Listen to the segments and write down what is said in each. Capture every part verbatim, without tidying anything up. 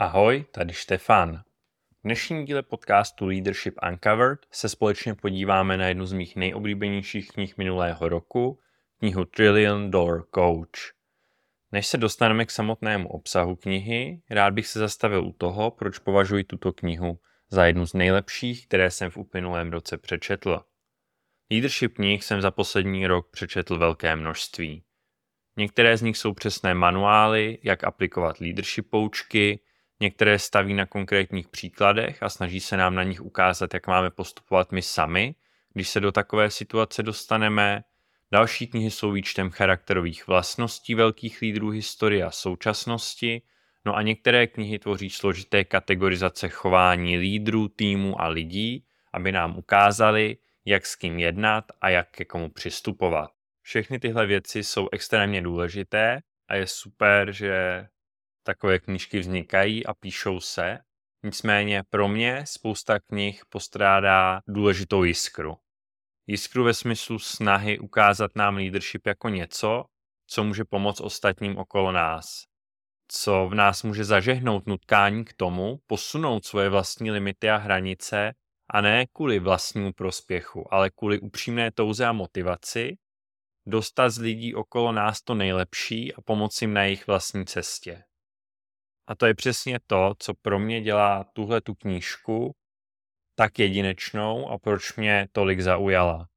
Ahoj, tady Štefan. V dnešním díle podcastu Leadership Uncovered se společně podíváme na jednu z mých nejoblíbenějších knih minulého roku, knihu Trillion Dollar Coach. Než se dostaneme k samotnému obsahu knihy, rád bych se zastavil u toho, proč považuji tuto knihu za jednu z nejlepších, které jsem v uplynulém roce přečetl. Leadership knih jsem za poslední rok přečetl velké množství. Některé z nich jsou přesné manuály, jak aplikovat leadership poučky, některé staví na konkrétních příkladech a snaží se nám na nich ukázat, jak máme postupovat my sami, když se do takové situace dostaneme. Další knihy jsou výčtem charakterových vlastností velkých lídrů historie a současnosti, no a některé knihy tvoří složité kategorizace chování lídrů, týmů a lidí, aby nám ukázali, jak s kým jednat a jak ke komu přistupovat. Všechny tyhle věci jsou extrémně důležité a je super, že takové knížky vznikají a píšou se. Nicméně pro mě spousta knih postrádá důležitou jiskru. Jiskru ve smyslu snahy ukázat nám leadership jako něco, co může pomoct ostatním okolo nás. Co v nás může zažehnout nutkání k tomu, posunout svoje vlastní limity a hranice, a ne kvůli vlastnímu prospěchu, ale kvůli upřímné touze a motivaci, dostat z lidí okolo nás to nejlepší a pomoct jim na jejich vlastní cestě. A to je přesně to, co pro mě dělá tuhle tu knížku tak jedinečnou a proč mě tolik zaujala.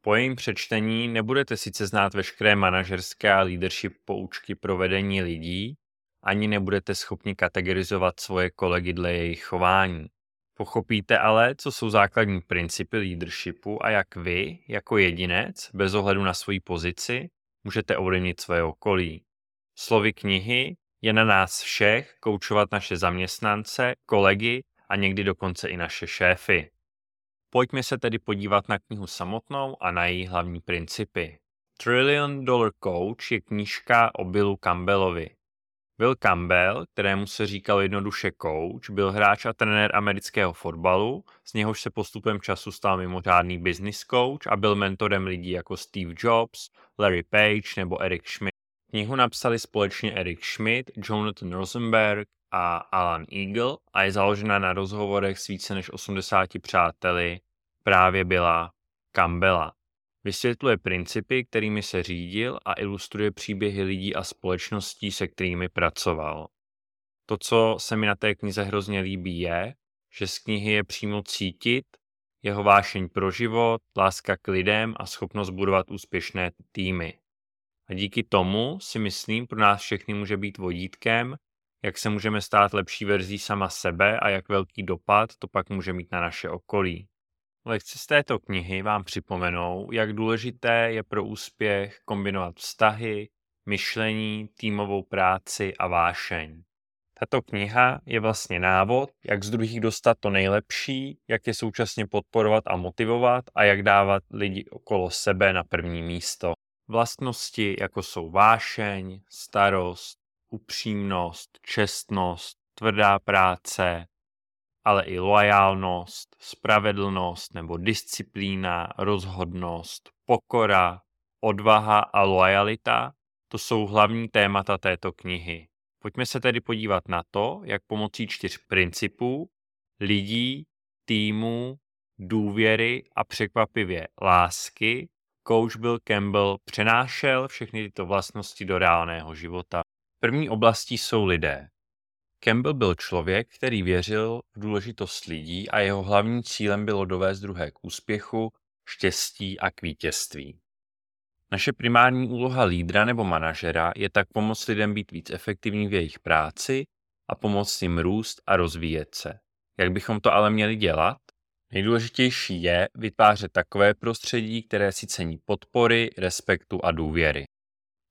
Po jejím přečtení nebudete sice znát veškeré manažerské a leadership poučky pro vedení lidí, ani nebudete schopni kategorizovat svoje kolegy dle jejich chování. Pochopíte ale, co jsou základní principy leadershipu a jak vy, jako jedinec, bez ohledu na svoji pozici, můžete ovlivnit své okolí. Slovy knihy je na nás všech koučovat naše zaměstnance, kolegy a někdy dokonce i naše šéfy. Pojďme se tedy podívat na knihu samotnou a na její hlavní principy. Trillion Dollar Coach je knížka o Billu Campbellovi. Bill Campbell, kterému se říkal jednoduše coach, byl hráč a trenér amerického fotbalu, z něhož se postupem času stal mimořádný business coach a byl mentorem lidí jako Steve Jobs, Larry Page nebo Eric Schmidt. Knihu napsali společně Eric Schmidt, Jonathan Rosenberg a Alan Eagle a je založena na rozhovorech s více než osmdesáti přáteli právě Billa Campbella. Vysvětluje principy, kterými se řídil a ilustruje příběhy lidí a společností, se kterými pracoval. To, co se mi na té knize hrozně líbí, je, že z knihy je přímo cítit jeho vášeň pro život, láska k lidem a schopnost budovat úspěšné týmy. A díky tomu, si myslím, pro nás všechny může být vodítkem, jak se můžeme stát lepší verzí sama sebe a jak velký dopad to pak může mít na naše okolí. Lekce z této knihy vám připomenou, jak důležité je pro úspěch kombinovat vztahy, myšlení, týmovou práci a vášeň. Tato kniha je vlastně návod, jak z druhých dostat to nejlepší, jak je současně podporovat a motivovat a jak dávat lidi okolo sebe na první místo. Vlastnosti, jako jsou vášeň, starost, upřímnost, čestnost, tvrdá práce, ale i loajálnost, spravedlnost nebo disciplína, rozhodnost, pokora, odvaha a loajalita, to jsou hlavní témata této knihy. Pojďme se tedy podívat na to, jak pomocí čtyř principů, lidí, týmů, důvěry a překvapivě lásky, coach Bill Campbell přenášel všechny tyto vlastnosti do reálného života. První oblastí jsou lidé. Campbell byl člověk, který věřil v důležitost lidí a jeho hlavním cílem bylo dovést druhé k úspěchu, štěstí a k vítězství. Naše primární úloha lídra nebo manažera je tak pomoct lidem být víc efektivní v jejich práci a pomoct jim růst a rozvíjet se. Jak bychom to ale měli dělat? Nejdůležitější je vytvářet takové prostředí, které si cení podpory, respektu a důvěry.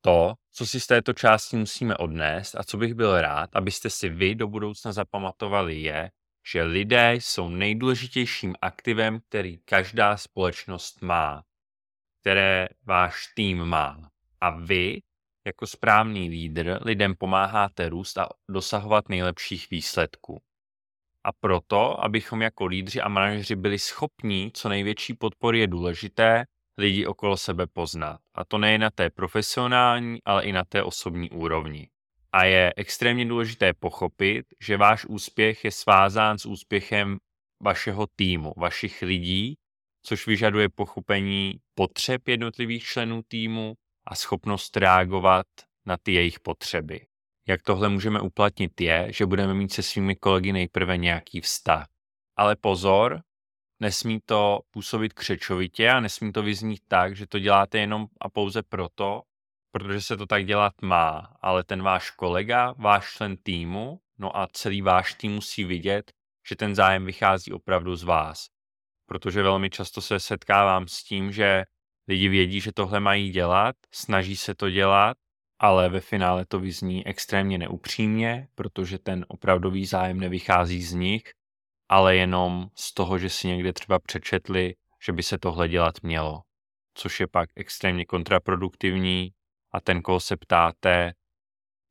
To, co si z této části musíme odnést a co bych byl rád, abyste si vy do budoucna zapamatovali, je, že lidé jsou nejdůležitějším aktivem, který každá společnost má, které váš tým má. A vy, jako správný lídr, lidem pomáháte růst a dosahovat nejlepších výsledků. A proto, abychom jako lídři a manažeři byli schopni co největší podpory, je důležité lidi okolo sebe poznat. A to nejen na té profesionální, ale i na té osobní úrovni. A je extrémně důležité pochopit, že váš úspěch je svázán s úspěchem vašeho týmu, vašich lidí, což vyžaduje pochopení potřeb jednotlivých členů týmu a schopnost reagovat na ty jejich potřeby. Jak tohle můžeme uplatnit je, že budeme mít se svými kolegy nejprve nějaký vztah. Ale pozor, nesmí to působit křečovitě a nesmí to vyznít tak, že to děláte jenom a pouze proto, protože se to tak dělat má, ale ten váš kolega, váš člen týmu, no a celý váš tým musí vidět, že ten zájem vychází opravdu z vás. Protože velmi často se setkávám s tím, že lidi vědí, že tohle mají dělat, snaží se to dělat, ale ve finále to vyzní extrémně neupřímně, protože ten opravdový zájem nevychází z nich, ale jenom z toho, že si někde třeba přečetli, že by se tohle dělat mělo. Což je pak extrémně kontraproduktivní a ten, koho se ptáte,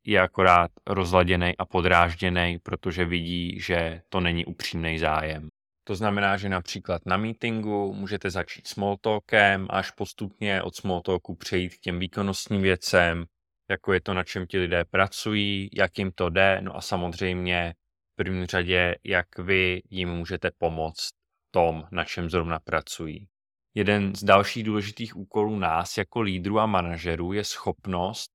je akorát rozladěnej a podrážděnej, protože vidí, že to není upřímnej zájem. To znamená, že například na meetingu můžete začít small talkem až postupně od small talku přejít k těm výkonnostním věcem, jako je to, na čem ti lidé pracují, jak jim to jde, no a samozřejmě v prvním řadě, jak vy jim můžete pomoct v tom, na čem zrovna pracují. Jeden z dalších důležitých úkolů nás jako lídrů a manažerů je schopnost,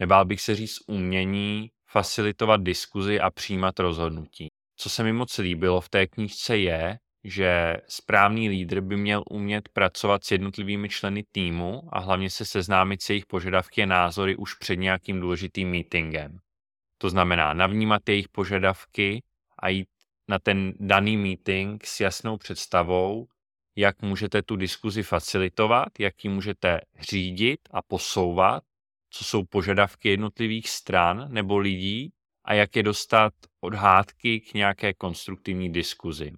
nebál bych se říct umění, facilitovat diskuzi a přijímat rozhodnutí. Co se mi moc líbilo v té knížce je, že správný lídr by měl umět pracovat s jednotlivými členy týmu a hlavně se seznámit s jejich požadavky a názory už před nějakým důležitým meetingem. To znamená navnímat jejich požadavky a jít na ten daný meeting s jasnou představou, jak můžete tu diskuzi facilitovat, jak ji můžete řídit a posouvat, co jsou požadavky jednotlivých stran nebo lidí a jak je dostat od hádky k nějaké konstruktivní diskuzi.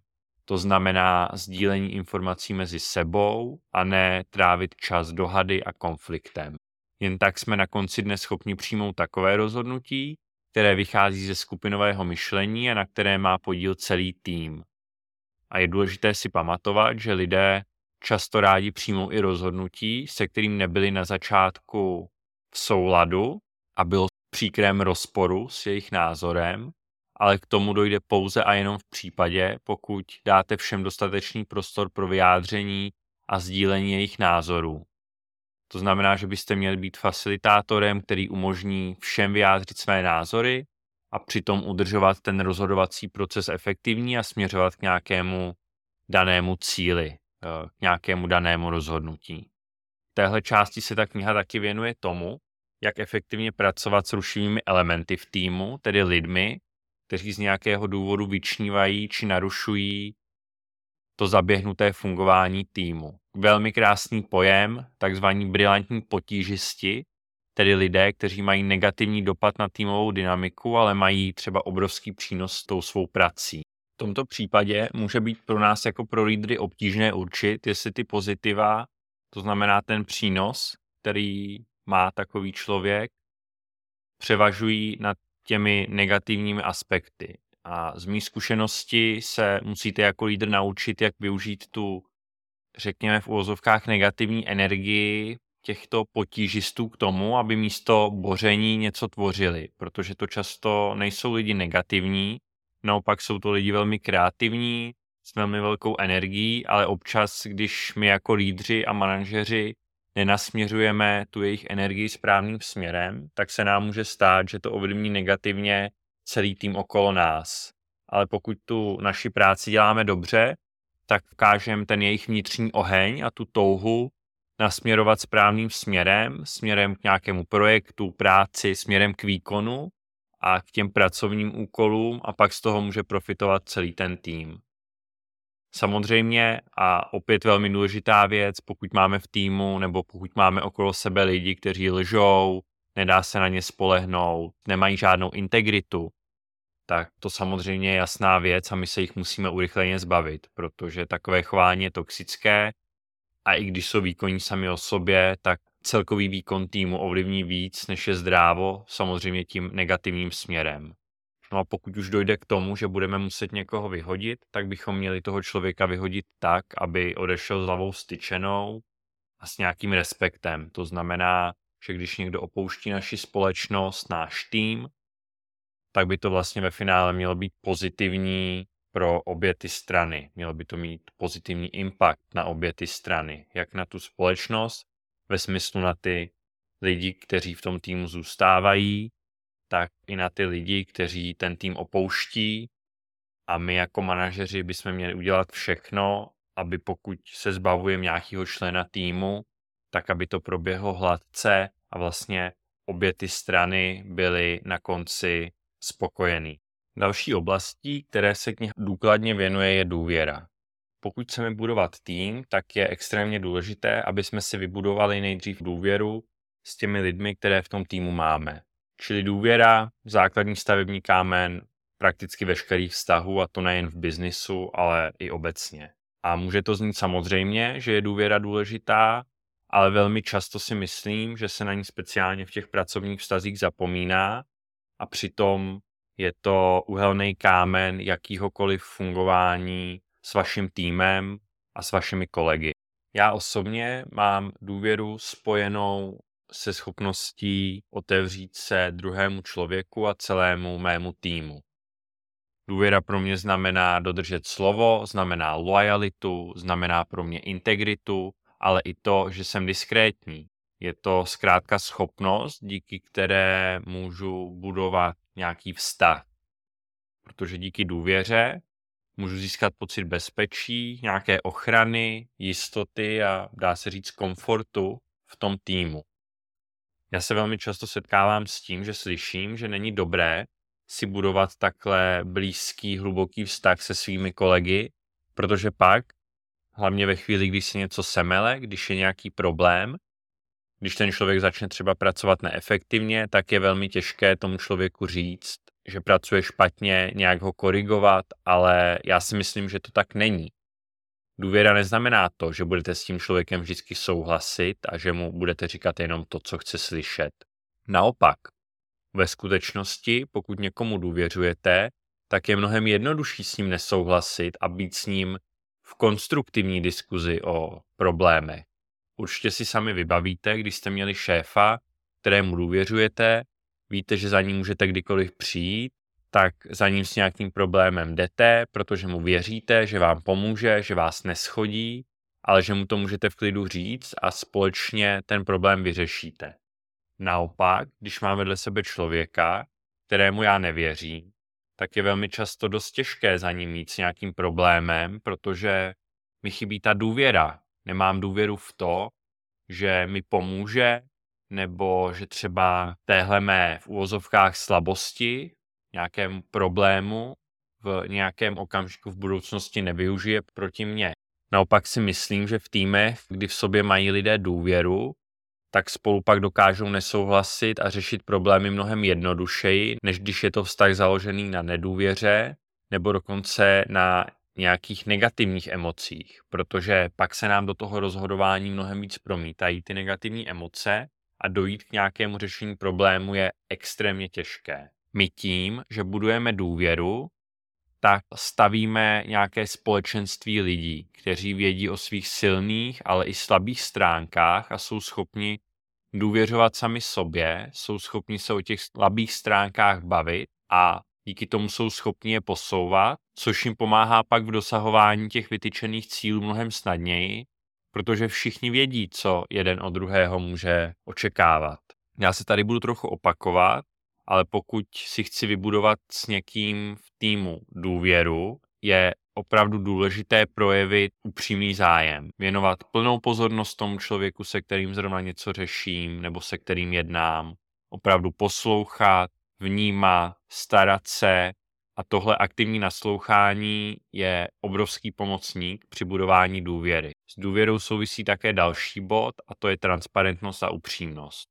To znamená sdílení informací mezi sebou a ne trávit čas dohady a konfliktem. Jen tak jsme na konci dne schopni přijmout takové rozhodnutí, které vychází ze skupinového myšlení a na které má podíl celý tým. A je důležité si pamatovat, že lidé často rádi přijmou i rozhodnutí, se kterým nebyli na začátku v souladu a bylo v příkrém rozporu s jejich názorem, ale k tomu dojde pouze a jenom v případě, pokud dáte všem dostatečný prostor pro vyjádření a sdílení jejich názorů. To znamená, že byste měli být facilitátorem, který umožní všem vyjádřit své názory a přitom udržovat ten rozhodovací proces efektivní a směřovat k nějakému danému cíli, k nějakému danému rozhodnutí. V téhle části se ta kniha taky věnuje tomu, jak efektivně pracovat s rušivými elementy v týmu, tedy lidmi, kteří z nějakého důvodu vyčnívají či narušují to zaběhnuté fungování týmu. Velmi krásný pojem, takzvaní brilantní potížisti, tedy lidé, kteří mají negativní dopad na týmovou dynamiku, ale mají třeba obrovský přínos s tou svou prací. V tomto případě může být pro nás jako pro lídry obtížné určit, jestli ty pozitiva, to znamená ten přínos, který má takový člověk, převažují nad těmi negativními aspekty. A z mých zkušenosti se musíte jako lídr naučit, jak využít tu, řekněme v uvozovkách, negativní energii těchto potížistů k tomu, aby místo boření něco tvořili, protože to často nejsou lidi negativní, naopak jsou to lidi velmi kreativní, s velmi velkou energií, ale občas, když my jako lídři a manažeři nenasměřujeme tu jejich energii správným směrem, tak se nám může stát, že to ovlivní negativně celý tým okolo nás. Ale pokud tu naši práci děláme dobře, tak ukážeme ten jejich vnitřní oheň a tu touhu nasměrovat správným směrem, směrem k nějakému projektu, práci, směrem k výkonu a k těm pracovním úkolům a pak z toho může profitovat celý ten tým. Samozřejmě a opět velmi důležitá věc, pokud máme v týmu nebo pokud máme okolo sebe lidi, kteří lžou, nedá se na ně spolehnout, nemají žádnou integritu, tak to samozřejmě je jasná věc a my se jich musíme urychleně zbavit, protože takové chování je toxické a i když jsou výkonní sami o sobě, tak celkový výkon týmu ovlivní víc, než je zdrávo, samozřejmě tím negativním směrem. No a pokud už dojde k tomu, že budeme muset někoho vyhodit, tak bychom měli toho člověka vyhodit tak, aby odešel s hlavou styčenou a s nějakým respektem. To znamená, že když někdo opouští naši společnost, náš tým, tak by to vlastně ve finále mělo být pozitivní pro obě ty strany. Mělo by to mít pozitivní impact na obě ty strany, jak na tu společnost, ve smyslu na ty lidi, kteří v tom týmu zůstávají, tak i na ty lidi, kteří ten tým opouští. A my jako manažeři bychom měli udělat všechno, aby pokud se zbavujeme nějakého člena týmu, tak aby to proběhlo hladce a vlastně obě ty strany byly na konci spokojený. Další oblastí, které se kniha důkladně věnuje, je důvěra. Pokud chceme budovat tým, tak je extrémně důležité, aby jsme si vybudovali nejdřív důvěru s těmi lidmi, které v tom týmu máme. Čili důvěra, základní stavební kámen prakticky veškerých vztahů, a to nejen v biznisu, ale i obecně. A může to znít samozřejmě, že je důvěra důležitá, ale velmi často si myslím, že se na ní speciálně v těch pracovních vztazích zapomíná a přitom je to uhelný kámen jakýhokoliv fungování s vaším týmem a s vašimi kolegy. Já osobně mám důvěru spojenou se schopností otevřít se druhému člověku a celému mému týmu. Důvěra pro mě znamená dodržet slovo, znamená lojalitu, znamená pro mě integritu, ale i to, že jsem diskrétní. Je to zkrátka schopnost, díky které můžu budovat nějaký vztah. Protože díky důvěře můžu získat pocit bezpečí, nějaké ochrany, jistoty a dá se říct komfortu v tom týmu. Já se velmi často setkávám s tím, že slyším, že není dobré si budovat takhle blízký, hluboký vztah se svými kolegy, protože pak, hlavně ve chvíli, když se něco semele, když je nějaký problém, když ten člověk začne třeba pracovat neefektivně, tak je velmi těžké tomu člověku říct, že pracuje špatně, nějak ho korigovat, ale já si myslím, že to tak není. Důvěra neznamená to, že budete s tím člověkem vždycky souhlasit a že mu budete říkat jenom to, co chce slyšet. Naopak, ve skutečnosti, pokud někomu důvěřujete, tak je mnohem jednodušší s ním nesouhlasit a být s ním v konstruktivní diskuzi o problémech. Určitě si sami vybavíte, když jste měli šéfa, kterému důvěřujete, víte, že za ním můžete kdykoliv přijít, tak za ním s nějakým problémem jdete, protože mu věříte, že vám pomůže, že vás neschodí, ale že mu to můžete v klidu říct a společně ten problém vyřešíte. Naopak, když mám vedle sebe člověka, kterému já nevěřím, tak je velmi často dost těžké za ním jít s nějakým problémem, protože mi chybí ta důvěra. Nemám důvěru v to, že mi pomůže, nebo že třeba téhle mé v uvozovkách slabosti, nějakému problému v nějakém okamžiku v budoucnosti nevyužije proti mně. Naopak si myslím, že v týmech, kdy v sobě mají lidé důvěru, tak spolu pak dokážou nesouhlasit a řešit problémy mnohem jednodušeji, než když je to vztah založený na nedůvěře nebo dokonce na nějakých negativních emocích, protože pak se nám do toho rozhodování mnohem víc promítají ty negativní emoce a dojít k nějakému řešení problému je extrémně těžké. My tím, že budujeme důvěru, tak stavíme nějaké společenství lidí, kteří vědí o svých silných, ale i slabých stránkách a jsou schopni důvěřovat sami sobě, jsou schopni se o těch slabých stránkách bavit a díky tomu jsou schopni je posouvat, což jim pomáhá pak v dosahování těch vytyčených cílů mnohem snadněji, protože všichni vědí, co jeden od druhého může očekávat. Já se tady budu trochu opakovat, ale pokud si chci vybudovat s někým v týmu důvěru, je opravdu důležité projevit upřímný zájem, věnovat plnou pozornost tomu člověku, se kterým zrovna něco řeším nebo se kterým jednám, opravdu poslouchat, vnímat, starat se a tohle aktivní naslouchání je obrovský pomocník při budování důvěry. S důvěrou souvisí také další bod a to je transparentnost a upřímnost,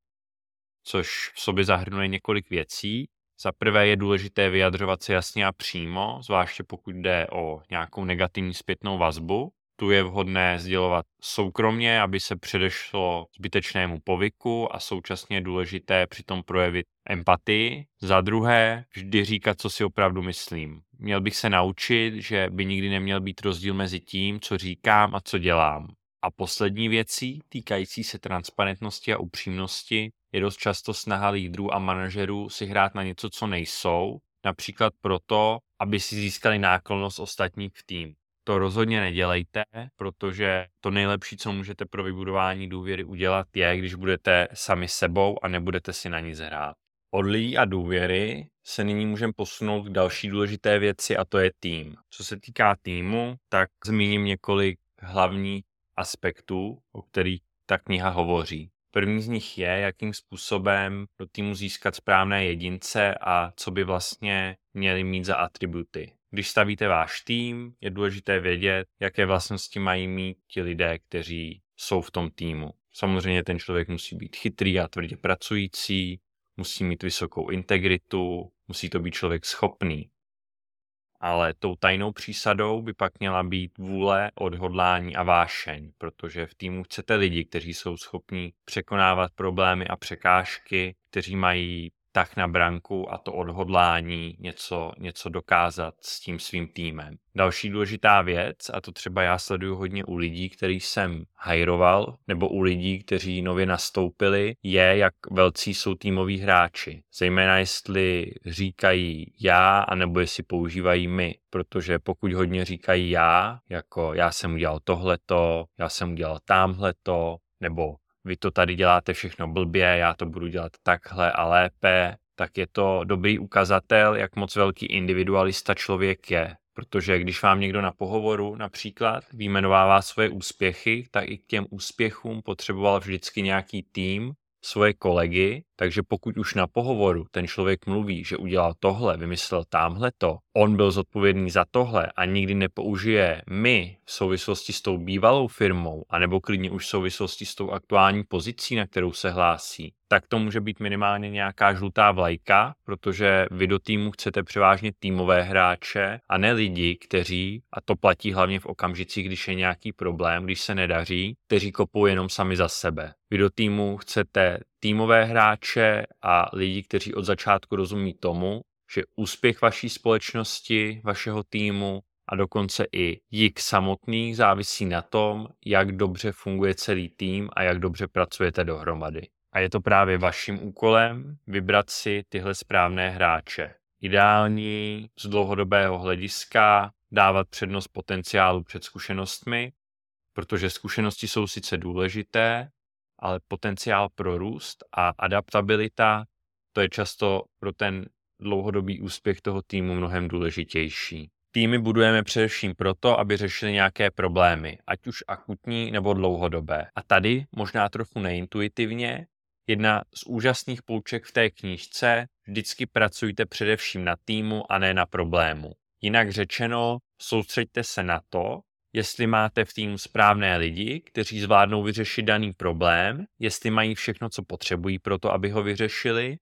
což v sobě zahrnuje několik věcí. Za prvé je důležité vyjadřovat se jasně a přímo, zvláště pokud jde o nějakou negativní zpětnou vazbu. Tu je vhodné sdělovat soukromně, aby se předešlo zbytečnému povyku a současně je důležité přitom projevit empatii. Za druhé, vždy říkat, co si opravdu myslím. Měl bych se naučit, že by nikdy neměl být rozdíl mezi tím, co říkám a co dělám. A poslední věcí týkající se transparentnosti a upřímnosti je dost často snaha lídrů a manažerů si hrát na něco, co nejsou, například proto, aby si získali náklonnost ostatních v tým. To rozhodně nedělejte, protože to nejlepší, co můžete pro vybudování důvěry udělat, je, když budete sami sebou a nebudete si na nic hrát. Od lidí a důvěry se nyní můžeme posunout k další důležité věci a to je tým. Co se týká týmu, tak zmíním několik hlavních aspektů, o kterých ta kniha hovoří. První z nich je, jakým způsobem do týmu získat správné jedince a co by vlastně měli mít za atributy. Když stavíte váš tým, je důležité vědět, jaké vlastnosti mají mít ti lidé, kteří jsou v tom týmu. Samozřejmě ten člověk musí být chytrý a tvrdě pracující, musí mít vysokou integritu, musí to být člověk schopný. Ale tou tajnou přísadou by pak měla být vůle, odhodlání a vášeň, protože v týmu chcete lidi, kteří jsou schopní překonávat problémy a překážky, kteří mají tah na branku a to odhodlání něco, něco dokázat s tím svým týmem. Další důležitá věc, a to třeba já sleduju hodně u lidí, který jsem hajroval, nebo u lidí, kteří nově nastoupili, je, jak velcí jsou týmoví hráči. Zejména jestli říkají já, anebo jestli používají my. Protože pokud hodně říkají já, jako já jsem udělal tohleto, já jsem udělal támhleto, nebo vy to tady děláte všechno blbě, já to budu dělat takhle a lépe, tak je to dobrý ukazatel, jak moc velký individualista člověk je. Protože když vám někdo na pohovoru například vyjmenovává svoje úspěchy, tak i k těm úspěchům potřeboval vždycky nějaký tým, svoje kolegy, takže pokud už na pohovoru ten člověk mluví, že udělal tohle, vymyslel támhleto, on byl zodpovědný za tohle a nikdy nepoužije my v souvislosti s tou bývalou firmou, anebo klidně už v souvislosti s tou aktuální pozicí, na kterou se hlásí, tak to může být minimálně nějaká žlutá vlajka, protože vy do týmu chcete převážně týmové hráče a ne lidi, kteří, a to platí hlavně v okamžicích, když je nějaký problém, když se nedaří, kteří kopou jenom sami za sebe. Vy do týmu chcete týmové hráče a lidi, kteří od začátku rozumí tomu, že úspěch vaší společnosti, vašeho týmu a dokonce i jich samotných závisí na tom, jak dobře funguje celý tým a jak dobře pracujete dohromady. A je to právě vaším úkolem vybrat si tyhle správné hráče. Ideální z dlouhodobého hlediska dávat přednost potenciálu před zkušenostmi, protože zkušenosti jsou sice důležité, ale potenciál pro růst a adaptabilita, to je často pro ten dlouhodobý úspěch toho týmu mnohem důležitější. Týmy budujeme především proto, aby řešili nějaké problémy, ať už akutní nebo dlouhodobé. A tady, možná trochu neintuitivně, jedna z úžasných pouček v té knížce, vždycky pracujte především na týmu a ne na problému. Jinak řečeno, soustřeďte se na to, jestli máte v týmu správné lidi, kteří zvládnou vyřešit daný problém, jestli mají všechno, co potřebují pro to, aby ho vyřešili,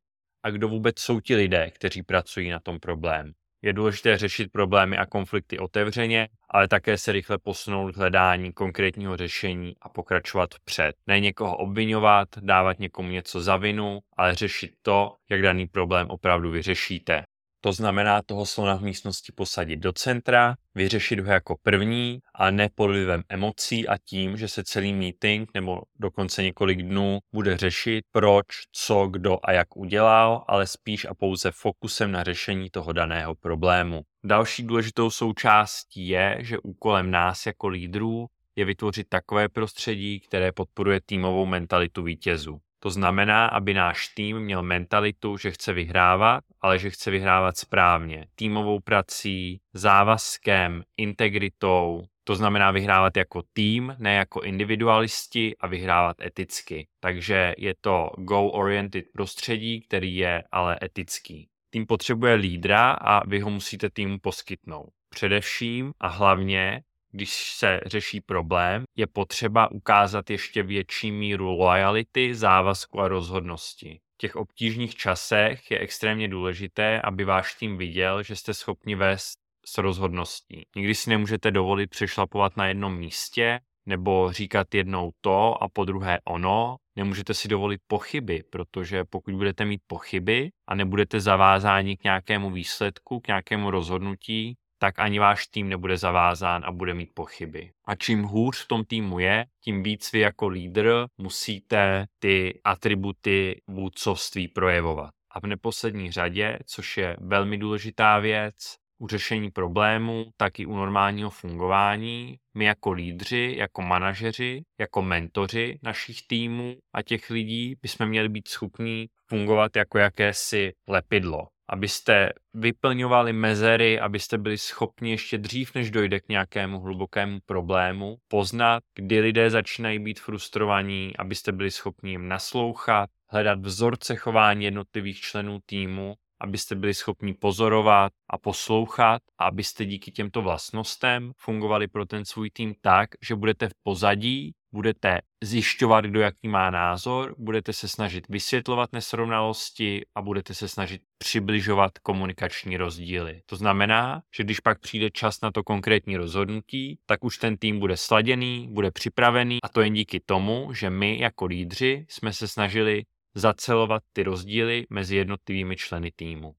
a kdo vůbec jsou ti lidé, kteří pracují na tom problému. Je důležité řešit problémy a konflikty otevřeně, ale také se rychle posunout k hledání konkrétního řešení a pokračovat vpřed. Ne někoho obvinovat, dávat někomu něco za vinu, ale řešit to, jak daný problém opravdu vyřešíte. To znamená toho slona v místnosti posadit do centra, vyřešit ho jako první a ne pod vlivem emocí a tím, že se celý meeting nebo dokonce několik dnů bude řešit, proč, co, kdo a jak udělal, ale spíš a pouze fokusem na řešení toho daného problému. Další důležitou součástí je, že úkolem nás jako lídrů je vytvořit takové prostředí, které podporuje týmovou mentalitu vítězů. To znamená, aby náš tým měl mentalitu, že chce vyhrávat, ale že chce vyhrávat správně. Týmovou prací, závazkem, integritou. To znamená vyhrávat jako tým, ne jako individualisti a vyhrávat eticky. Takže je to goal-oriented prostředí, který je ale etický. Tým potřebuje lídra a vy ho musíte týmu poskytnout. Především a hlavně, když se řeší problém, je potřeba ukázat ještě větší míru loajality, závazku a rozhodnosti. V těch obtížných časech je extrémně důležité, aby váš tým viděl, že jste schopni vést s rozhodností. Nikdy si nemůžete dovolit přešlapovat na jednom místě nebo říkat jednou to a podruhé ono. Nemůžete si dovolit pochyby, protože pokud budete mít pochyby a nebudete zavázáni k nějakému výsledku, k nějakému rozhodnutí, tak ani váš tým nebude zavázán a bude mít pochyby. A čím hůř v tom týmu je, tím víc vy jako lídr musíte ty atributy vůdcovství projevovat. A v neposlední řadě, což je velmi důležitá věc, u řešení problémů, tak i u normálního fungování, my jako lídři, jako manažeři, jako mentoři našich týmů a těch lidí bychom měli být schopní fungovat jako jakési lepidlo. Abyste vyplňovali mezery, abyste byli schopni ještě dřív, než dojde k nějakému hlubokému problému, poznat, kdy lidé začínají být frustrovaní, abyste byli schopni jim naslouchat, hledat vzorce chování jednotlivých členů týmu, abyste byli schopni pozorovat a poslouchat a abyste díky těmto vlastnostem fungovali pro ten svůj tým tak, že budete v pozadí, budete zjišťovat, kdo jaký má názor, budete se snažit vysvětlovat nesrovnalosti a budete se snažit přibližovat komunikační rozdíly. To znamená, že když pak přijde čas na to konkrétní rozhodnutí, tak už ten tým bude sladěný, bude připravený a to jen díky tomu, že my jako lídři jsme se snažili zacelovat ty rozdíly mezi jednotlivými členy týmu.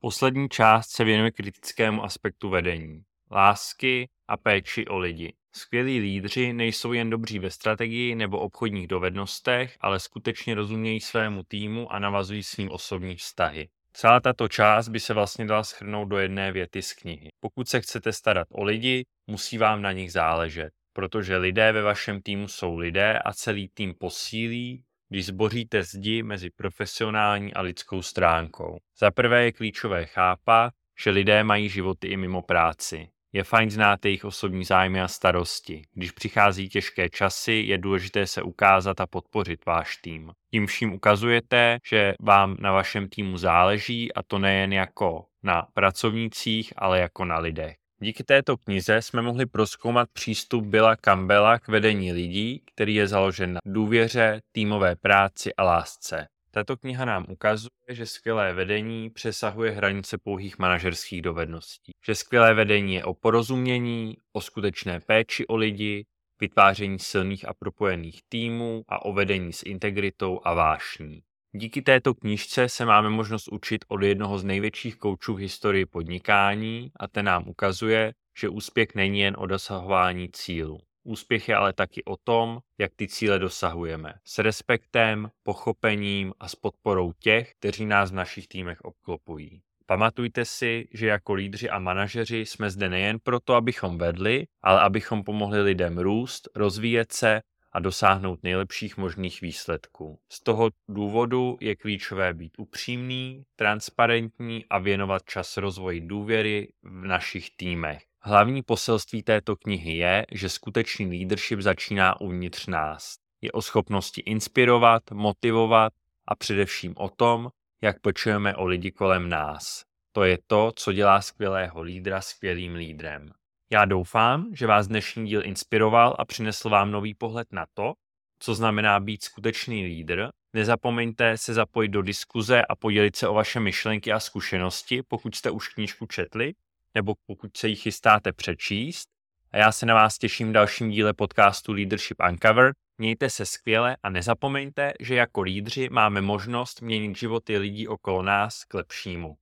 Poslední část se věnuje kritickému aspektu vedení, lásky a péči o lidi. Skvělí lídři nejsou jen dobří ve strategii nebo obchodních dovednostech, ale skutečně rozumějí svému týmu a navazují svým osobní vztahy. Celá tato část by se vlastně dala shrnout do jedné věty z knihy. Pokud se chcete starat o lidi, musí vám na nich záležet, protože lidé ve vašem týmu jsou lidé a celý tým posílí, když zboříte zdi mezi profesionální a lidskou stránkou. Za prvé je klíčové chápat, že lidé mají životy i mimo práci. Je fajn znát jejich osobní zájmy a starosti. Když přichází těžké časy, je důležité se ukázat a podpořit váš tým. Tím vším ukazujete, že vám na vašem týmu záleží a to nejen jako na pracovnících, ale jako na lidech. Díky této knize jsme mohli prozkoumat přístup Billa Campbella k vedení lidí, který je založen na důvěře, týmové práci a lásce. Tato kniha nám ukazuje, že skvělé vedení přesahuje hranice pouhých manažerských dovedností. Že skvělé vedení je o porozumění, o skutečné péči o lidi, vytváření silných a propojených týmů a o vedení s integritou a vášní. Díky této knížce se máme možnost učit od jednoho z největších koučů v historii podnikání a ten nám ukazuje, že úspěch není jen o dosahování cílů. Úspěch je ale taky o tom, jak ty cíle dosahujeme. S respektem, pochopením a s podporou těch, kteří nás v našich týmech obklopují. Pamatujte si, že jako lídři a manažeři jsme zde nejen proto, abychom vedli, ale abychom pomohli lidem růst, rozvíjet se a dosáhnout nejlepších možných výsledků. Z toho důvodu je klíčové být upřímný, transparentní a věnovat čas rozvoji důvěry v našich týmech. Hlavní poselství této knihy je, že skutečný leadership začíná uvnitř nás. Je o schopnosti inspirovat, motivovat a především o tom, jak pečujeme o lidi kolem nás. To je to, co dělá skvělého lídra skvělým lídrem. Já doufám, že vás dnešní díl inspiroval a přinesl vám nový pohled na to, co znamená být skutečný lídr. Nezapomeňte se zapojit do diskuze a podělit se o vaše myšlenky a zkušenosti, pokud jste už knížku četli, nebo pokud se ji chystáte přečíst. A já se na vás těším v dalším díle podcastu Leadership Uncovered. Mějte se skvěle a nezapomeňte, že jako lídři máme možnost měnit životy lidí okolo nás k lepšímu.